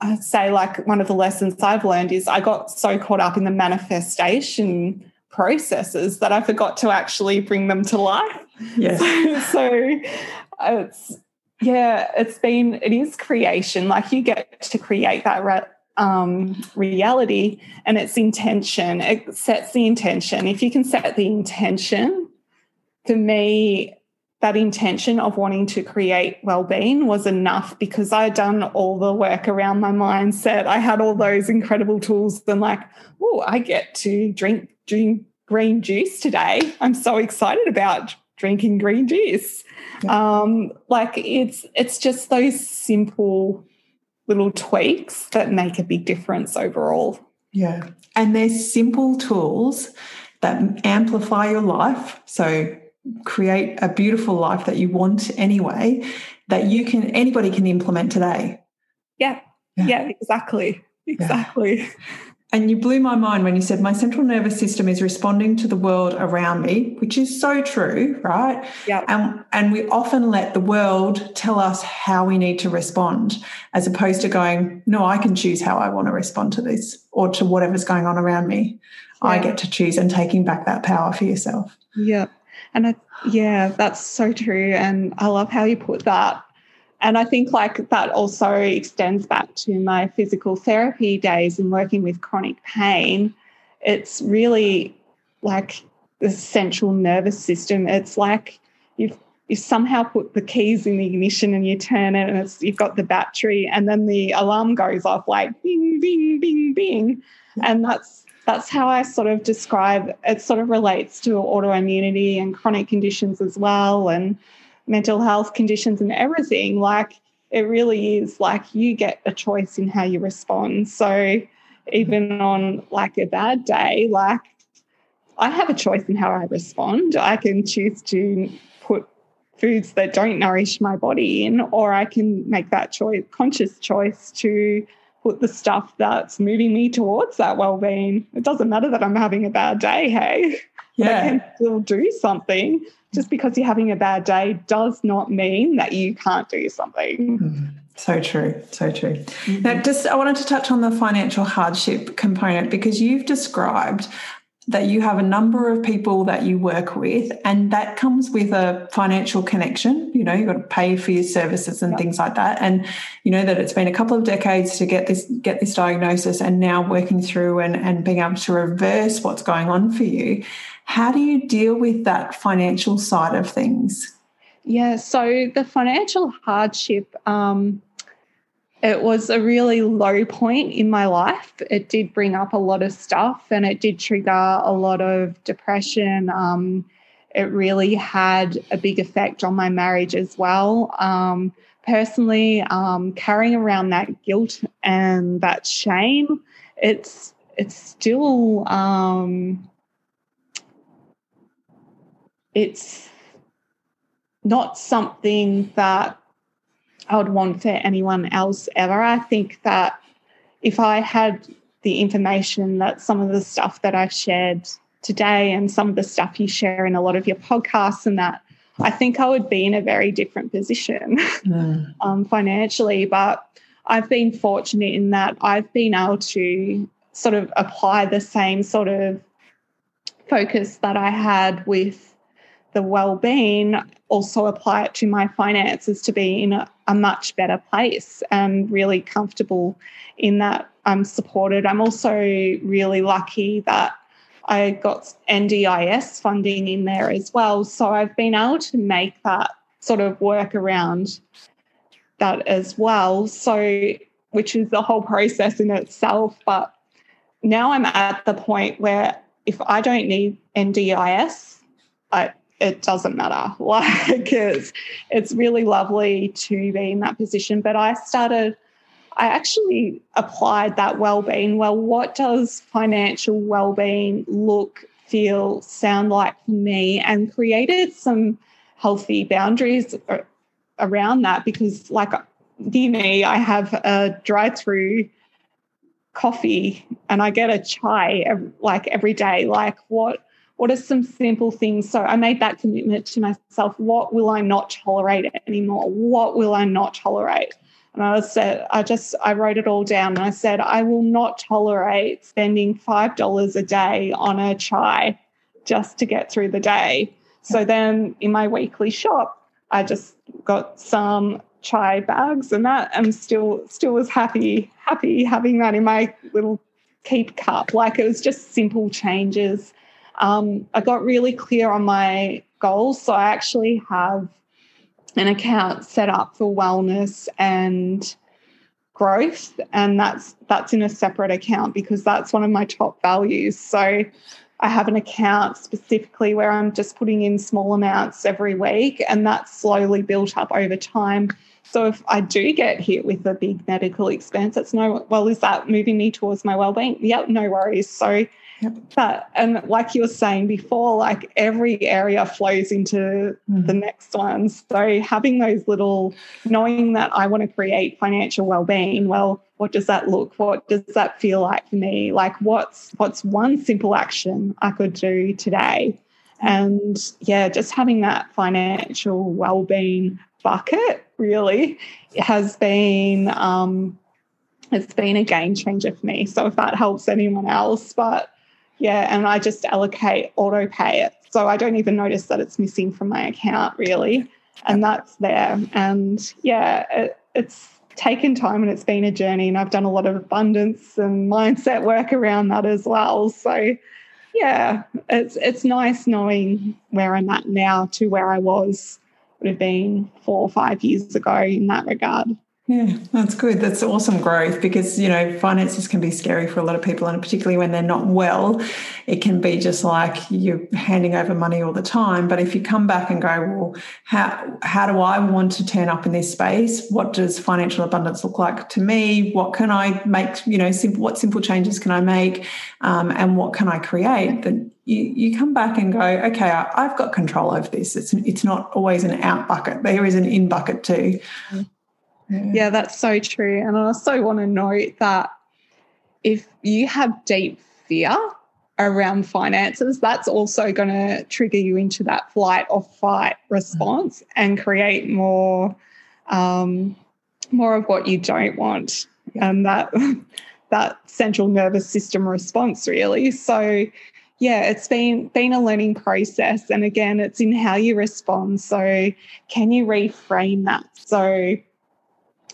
I say, like, one of the lessons I've learned is I got so caught up in the manifestation processes that I forgot to actually bring them to life. Yes. So it is creation. Like, you get to create that reality, and it's intention. It sets the intention. If you can set the intention, for me, that intention of wanting to create well-being was enough, because I had done all the work around my mindset. I had all those incredible tools. Then, like, oh, I get to drink green juice today. I'm so excited about drinking green juice. Yeah. Like, it's just those simple little tweaks that make a big difference overall. Yeah. And they're simple tools that amplify your life. So create a beautiful life that you want anyway, that anybody can implement today. Yeah. Yeah, yeah, exactly. Exactly. Yeah. And you blew my mind when you said my central nervous system is responding to the world around me, which is so true, right? Yeah. And we often let the world tell us how we need to respond, as opposed to going, no, I can choose how I want to respond to this or to whatever's going on around me. Yeah. I get to choose, and taking back that power for yourself. Yeah. And that's so true. And I love how you put that. And I think, like, that also extends back to my physical therapy days and working with chronic pain. It's really like the central nervous system. It's like you somehow put the keys in the ignition and you turn it, and you've got the battery, and then the alarm goes off, like bing, bing, bing, bing. And that's how I sort of describe it. Sort of relates to autoimmunity and chronic conditions as well, and mental health conditions and everything. Like, it really is like you get a choice in how you respond. So even on, like, a bad day, like, I have a choice in how I respond. I can choose to put foods that don't nourish my body in, or I can make that choice, conscious choice, to put the stuff that's moving me towards that well-being. It doesn't matter that I'm having a bad day, hey? Yeah. I can still do something. Just because you're having a bad day does not mean that you can't do something. So true, so true. Mm-hmm. Now, I wanted to touch on the financial hardship component, because you've described that you have a number of people that you work with, and that comes with a financial connection. You know, you've got to pay for your services and things like that. And you know that it's been a couple of decades to get this diagnosis, and now working through and being able to reverse what's going on for you. How do you deal with that financial side of things? Yeah, so the financial hardship, it was a really low point in my life. It did bring up a lot of stuff, and it did trigger a lot of depression. It really had a big effect on my marriage as well. Personally, carrying around that guilt and that shame, it's still it's not something that I would want for anyone else ever. I think that if I had the information that some of the stuff that I've shared today and some of the stuff you share in a lot of your podcasts and that, I think I would be in a very different position financially. But I've been fortunate in that I've been able to sort of apply the same sort of focus that I had with the well-being, also apply it to my finances to be in a much better place and really comfortable in that I'm supported. I'm also really lucky that I got NDIS funding in there as well. So I've been able to make that sort of work around that as well. So, which is the whole process in itself. But now I'm at the point where if I don't need NDIS, it doesn't matter. Like, it's really lovely to be in that position. But I actually applied that well-being. Well, what does financial well-being look, feel, sound like for me? And created some healthy boundaries around that, because, like, dear me, I have a drive-through coffee and I get a chai every day. Like, what are some simple things? So I made that commitment to myself. What will I not tolerate anymore? What will I not tolerate? And I wrote it all down, and I said, I will not tolerate spending $5 a day on a chai just to get through the day. So then in my weekly shop, I just got some chai bags, and that I'm still was happy having that in my little keep cup. Like, it was just simple changes. I got really clear on my goals. So I actually have an account set up for wellness and growth, and that's in a separate account because that's one of my top values. So I have an account specifically where I'm just putting in small amounts every week, and that's slowly built up over time. So if I do get hit with a big medical expense, is that moving me towards my well-being? Yep, no worries. So yep. But, and like you were saying before, like, every area flows into the next one. So having those little, knowing that I want to create financial well-being, well, what does that look? What does that feel like for me? Like, what's one simple action I could do today? And, yeah, just having that financial well-being bucket really has been it's been a game changer for me. So if that helps anyone else, but... yeah, and I just allocate, auto-pay it. So I don't even notice that it's missing from my account, really. And that's there. And, yeah, it's taken time, and it's been a journey, and I've done a lot of abundance and mindset work around that as well. So, yeah, it's nice knowing where I'm at now to where I would have been 4 or 5 years ago in that regard. Yeah, that's good. That's awesome growth, because, you know, finances can be scary for a lot of people, and particularly when they're not well, it can be just like you're handing over money all the time. But if you come back and go, well, how do I want to turn up in this space? What does financial abundance look like to me? What can I make, you know, what simple changes can I make, and what can I create? Then you come back and go, okay, I've got control over this. It's not always an out bucket. There is an in bucket too. Yeah, that's so true. And I also want to note that if you have deep fear around finances, that's also going to trigger you into that flight or fight response and create more more of what you don't want, and that central nervous system response, really. So yeah, it's been a learning process. And again, it's in how you respond. So can you reframe that? So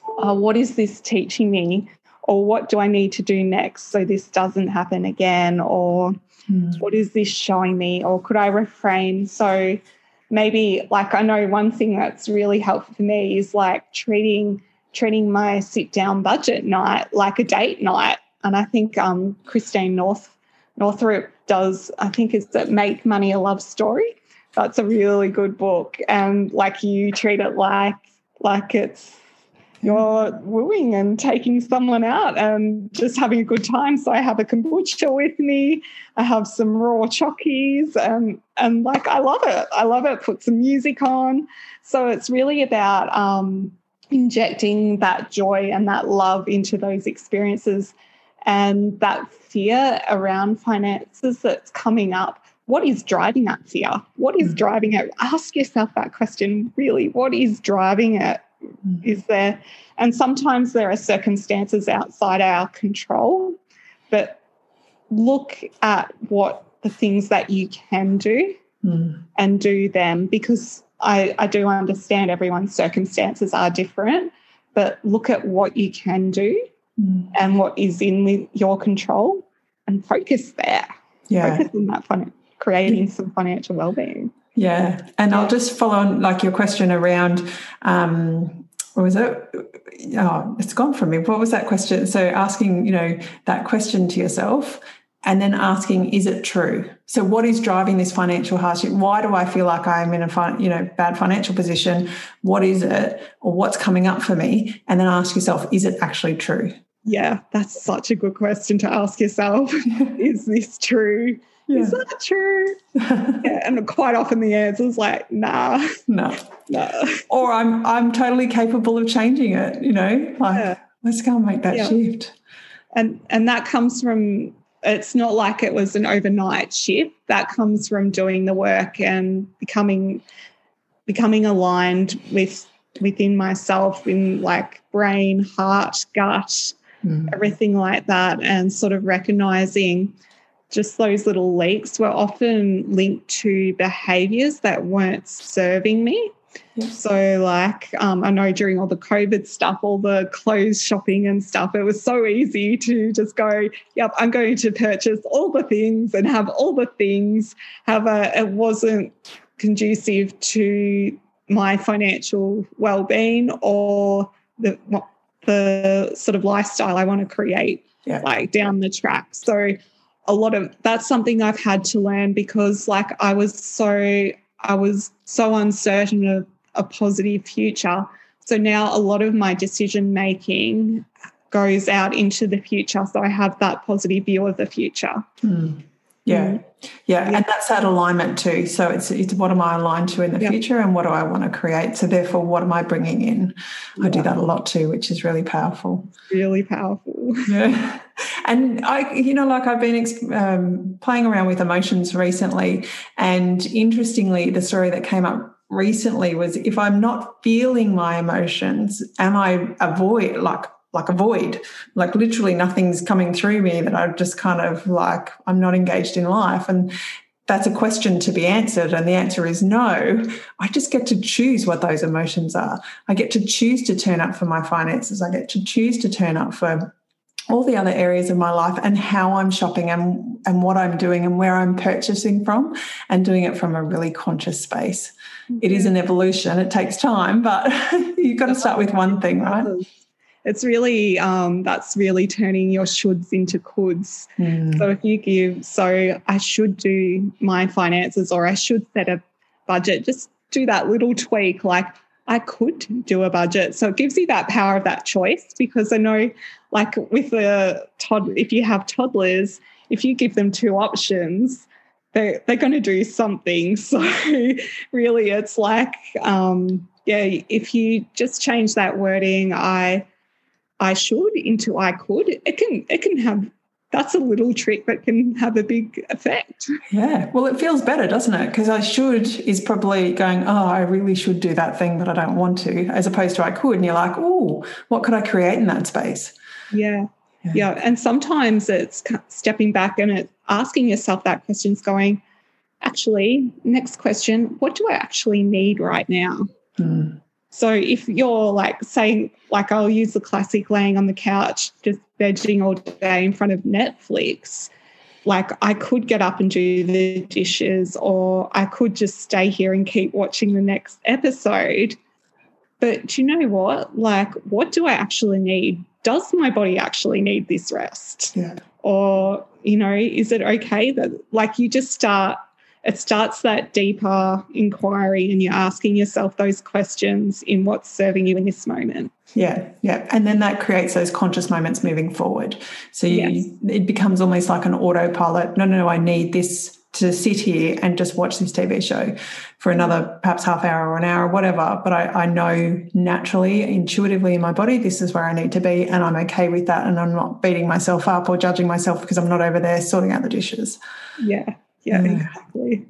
what is this teaching me? Or what do I need to do next so this doesn't happen again? Or what is this showing me? Or could I reframe? So maybe, like, I know one thing that's really helpful for me is like treating my sit-down budget night like a date night. And I think Christine Northrup does, I think is that Make Money a Love Story. That's a really good book. And like, you treat it like it's you're wooing and taking someone out and just having a good time. So I have a kombucha with me. I have some raw chockies and like, I love it. I love it. Put some music on. So it's really about injecting that joy and that love into those experiences. And that fear around finances that's coming up, what is driving that fear? What is driving it? Ask yourself that question, really. What is driving it? Is there? And sometimes there are circumstances outside our control, but look at what the things that you can do and do them, because I do understand everyone's circumstances are different, but look at what you can do and what is in your control, and focus there. Yeah, focus on that, creating some financial well-being. Yeah, and I'll just follow on like your question around what was it? Oh, it's gone from me. What was that question? So asking, that question to yourself. And then asking, is it true? So what is driving this financial hardship? Why do I feel like I'm in a bad financial position? What is it, or what's coming up for me? And then ask yourself, is it actually true? Yeah, that's such a good question to ask yourself. Is this true? Yeah. Is that true? Yeah, and quite often the answer is like, nah. No. Or I'm totally capable of changing it, Let's go and make that shift. And that comes from... It's not like it was an overnight shift. That comes from doing the work and becoming aligned within myself, in like brain, heart, gut, everything like that, and sort of recognising just those little leaks were often linked to behaviours that weren't serving me. Yes. So like I know during all the COVID stuff, all the clothes shopping and stuff, it was so easy to just go, yep, I'm going to purchase all the things and have all the things. It wasn't conducive to my financial well-being or the sort of lifestyle I want to create like down the track. So a lot of that's something I've had to learn, because like I was so uncertain of a positive future. So now a lot of my decision-making goes out into the future, so I have that positive view of the future. Yeah, and that's that alignment too. So it's what am I aligned to in the future, and what do I want to create? So therefore, what am I bringing in? I do that a lot too, which is really powerful. Really powerful. Yeah. And I've been playing around with emotions recently, and interestingly, the story that came up recently was, if I'm not feeling my emotions, am I avoid, literally nothing's coming through me, that I just kind of like, I'm not engaged in life? And that's a question to be answered. And the answer is no. I just get to choose what those emotions are. I get to choose to turn up for my finances. I get to choose to turn up for all the other areas of my life, and how I'm shopping and what I'm doing and where I'm purchasing from, and doing it from a really conscious space. Mm-hmm. It is an evolution. It takes time, but you've got to start with one thing, right? It's really, that's really turning your shoulds into coulds. Mm. So if you I should do my finances, or I should set a budget, just do that little tweak, like I could do a budget. So it gives you that power of that choice, because I know like with the toddler, if you have toddlers, if you give them two options, they're going to do something. So really it's like, if you just change that wording, I should into I could, it can have that's a little trick that can have a big effect. Yeah. Well, it feels better, doesn't it? Because I should is probably going, oh, I really should do that thing, but I don't want to, as opposed to I could. And you're like, oh, what could I create in that space? Yeah. Yeah. Yeah. And sometimes it's stepping back and it's asking yourself that question, is going, actually, next question, what do I actually need right now? Mm. So if you're like saying, like I'll use the classic laying on the couch, just vegging all day in front of Netflix, like I could get up and do the dishes, or I could just stay here and keep watching the next episode. But you know what? Like, what do I actually need? Does my body actually need this rest? Yeah. Or, you know, is it okay that like you just start, it starts that deeper inquiry and you're asking yourself those questions in what's serving you in this moment. Yeah, yeah. And then that creates those conscious moments moving forward. So it becomes almost like an autopilot. No, I need this to sit here and just watch this TV show for another perhaps half hour or an hour or whatever. But I know naturally, intuitively in my body, this is where I need to be, and I'm okay with that, and I'm not beating myself up or judging myself because I'm not over there sorting out the dishes. Yeah. Yeah, exactly.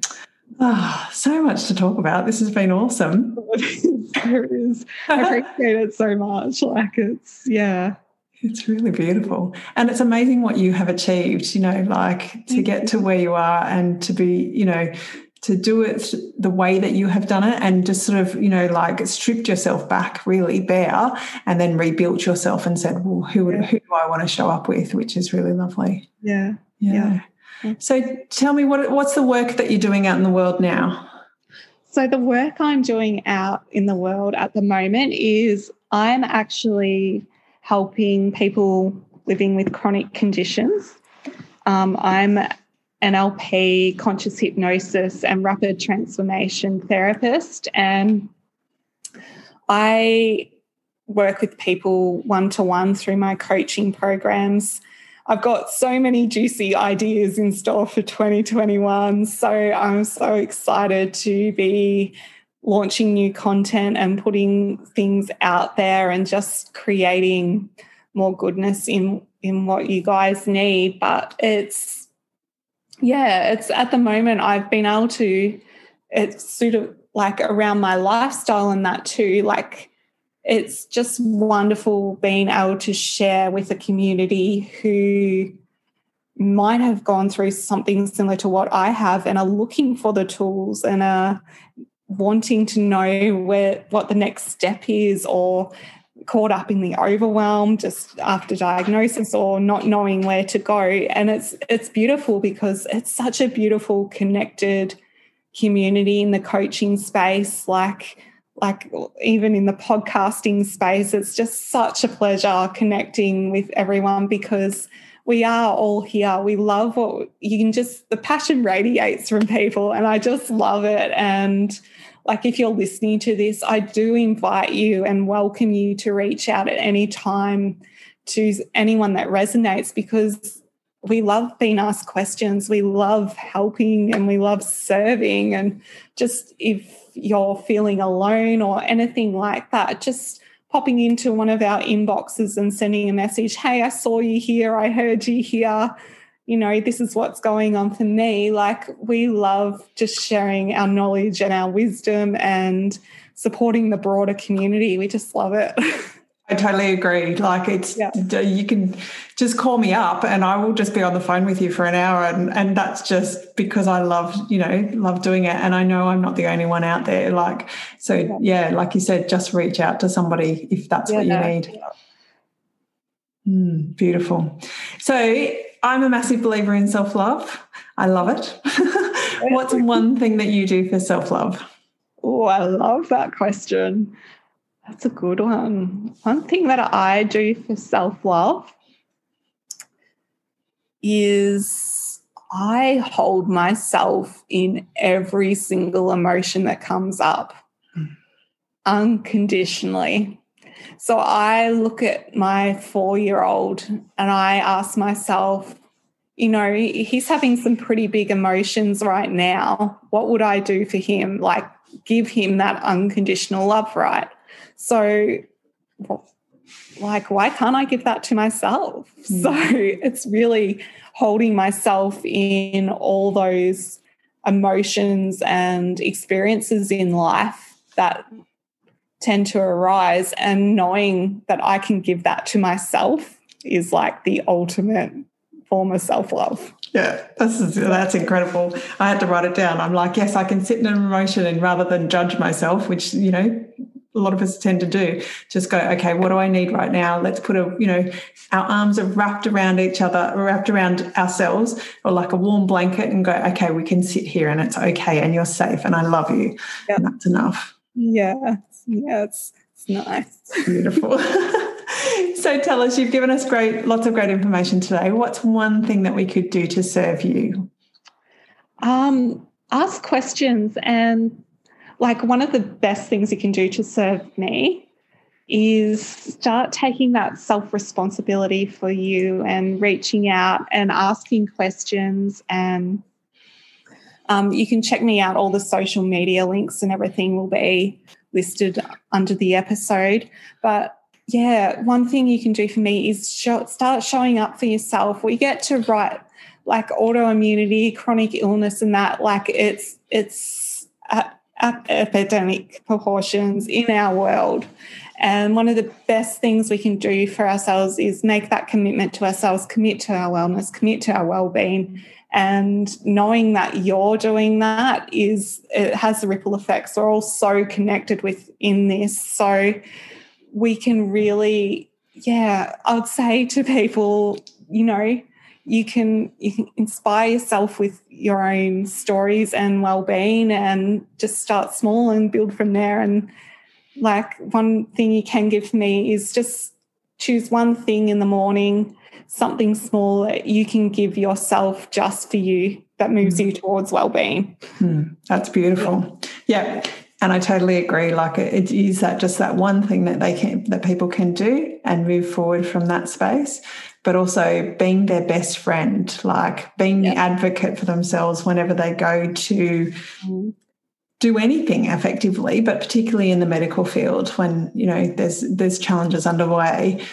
Oh, so much to talk about. This has been awesome. There is. I appreciate it so much. Like it's really beautiful. And it's amazing what you have achieved, you know, like to get to where you are and to be, you know, to do it the way that you have done it, and just sort of, you know, like stripped yourself back really bare and then rebuilt yourself and said, well, who do I want to show up with, which is really lovely. Yeah. Yeah. Yeah. So tell me, what's the work that you're doing out in the world now? So the work I'm doing out in the world at the moment is I'm actually helping people living with chronic conditions. I'm NLP, conscious hypnosis and rapid transformation therapist, and I work with people one-to-one through my coaching programs. I've got so many juicy ideas in store for 2021, so I'm so excited to be launching new content and putting things out there and just creating more goodness in what you guys need. But it's at the moment I've been able to, it's sort of like around my lifestyle and that too, like it's just wonderful being able to share with a community who might have gone through something similar to what I have and are looking for the tools and are wanting to know what the next step is, or caught up in the overwhelm just after diagnosis or not knowing where to go. And it's beautiful because it's such a beautiful connected community in the coaching space, like even in the podcasting space. It's just such a pleasure connecting with everyone because we are all here. We love what you can just, the passion radiates from people and I just love it. And like if you're listening to this, I do invite you and welcome you to reach out at any time to anyone that resonates, because we love being asked questions. We love helping and we love serving. And just if you're feeling alone or anything like that, just popping into one of our inboxes and sending a message, hey, I saw you here, I heard you here, you know, this is what's going on for me. Like we love just sharing our knowledge and our wisdom and supporting the broader community. We just love it. I totally agree. Like it's, You can just call me up and I will just be on the phone with you for an hour. And that's just because I love doing it. And I know I'm not the only one out there. Like, so like you said, just reach out to somebody if that's what you need. Yeah. Beautiful. So I'm a massive believer in self-love. I love it. What's one thing that you do for self-love? Oh, I love that question. That's a good one. One thing that I do for self-love is I hold myself in every single emotion that comes up unconditionally. So I look at my 4-year-old and I ask myself, you know, he's having some pretty big emotions right now. What would I do for him? Like give him that unconditional love, right? So like, why can't I give that to myself? So it's really holding myself in all those emotions and experiences in life that tend to arise, and knowing that I can give that to myself is like the ultimate form of self-love. Yeah, that's incredible. I had to write it down. I'm like, yes, I can sit in an emotion and rather than judge myself, which, you know, a lot of us tend to do, just go, okay, what do I need right now? Let's put a, you know, our arms are wrapped around each other, wrapped around ourselves, or like a warm blanket, and go, okay, we can sit here and it's okay and you're safe and I love you. Yep. And that's enough. Yeah. Yeah, it's nice. Beautiful. So tell us, you've given us lots of great information today. What's one thing that we could do to serve you? Ask questions. And like, one of the best things you can do to serve me is start taking that self-responsibility for you and reaching out and asking questions. And you can check me out. All the social media links and everything will be listed under the episode. But yeah, one thing you can do for me is start showing up for yourself. We get to write like autoimmunity, chronic illness, and that, like, it's at epidemic proportions in our world. And one of the best things we can do for ourselves is make that commitment to ourselves, commit to our wellness, commit to our well-being. And knowing that you're doing that it has the ripple effects. We're all so connected within this. So we can really, yeah, I would say to people, you know, you can inspire yourself with your own stories and well-being, and just start small and build from there. And like, one thing you can give me is just choose one thing in the morning, something small that you can give yourself just for you that moves you towards well-being. That's beautiful. Yeah. And I totally agree. Like, it is that just that one thing that people can do and move forward from that space, but also being their best friend, like being the advocate for themselves whenever they go to do anything effectively, but particularly in the medical field when, you know, there's challenges underway,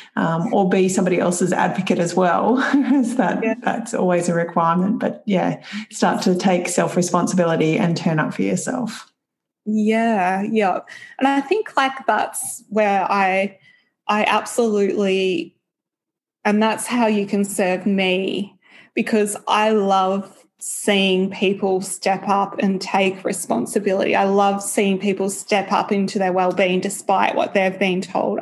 or be somebody else's advocate as well. That's always a requirement. But yeah, start to take self-responsibility and turn up for yourself. Yeah, yeah. And I think like that's where I absolutely, and that's how you can serve me, because I love seeing people step up and take responsibility. I love seeing people step up into their well-being despite what they've been told.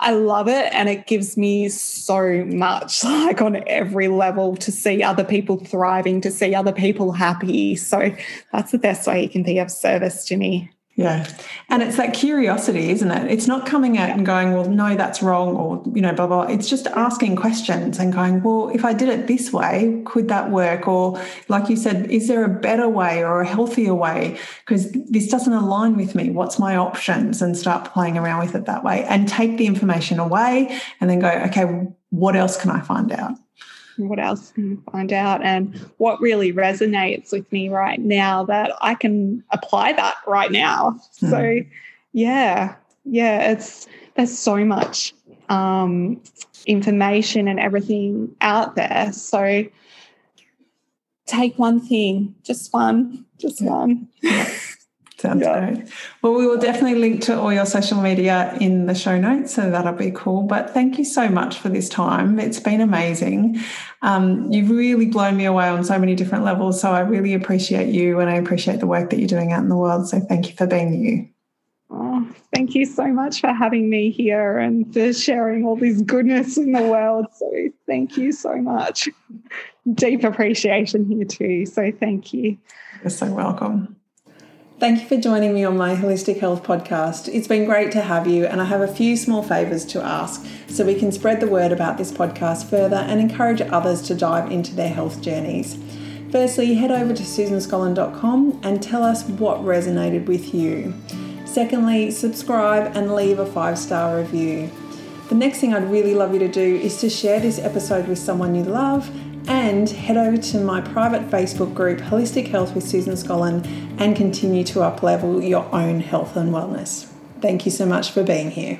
I love it, and it gives me so much, like on every level, to see other people thriving, to see other people happy. So that's the best way you can be of service to me. Yeah. And it's that curiosity, isn't it? It's not coming out and going, well, no, that's wrong, or, you know, blah, blah. It's just asking questions and going, well, if I did it this way, could that work? Or like you said, is there a better way or a healthier way? Because this doesn't align with me. What's my options? And start playing around with it that way, and take the information away and then go, okay, what else can I find out? What else can you find out, and what really resonates with me right now that I can apply that right now. So yeah, there's so much information and everything out there. So take one thing, just one. Sounds great. Well, we will definitely link to all your social media in the show notes, so that'll be cool. But thank you so much for this time. It's been amazing. You've really blown me away on so many different levels, so I really appreciate you, and I appreciate the work that you're doing out in the world. So thank you for being you. Oh, thank you so much for having me here and for sharing all this goodness in the world. So thank you so much. Deep appreciation here too. So thank you. You're so welcome. Thank you for joining me on my Holistic Health podcast. It's been great to have you, and I have a few small favours to ask so we can spread the word about this podcast further and encourage others to dive into their health journeys. Firstly, head over to susanscollin.com and tell us what resonated with you. Secondly, subscribe and leave a 5-star review. The next thing I'd really love you to do is to share this episode with someone you love, and head over to my private Facebook group, Holistic Health with Susan Scollin, and continue to uplevel your own health and wellness. Thank you so much for being here.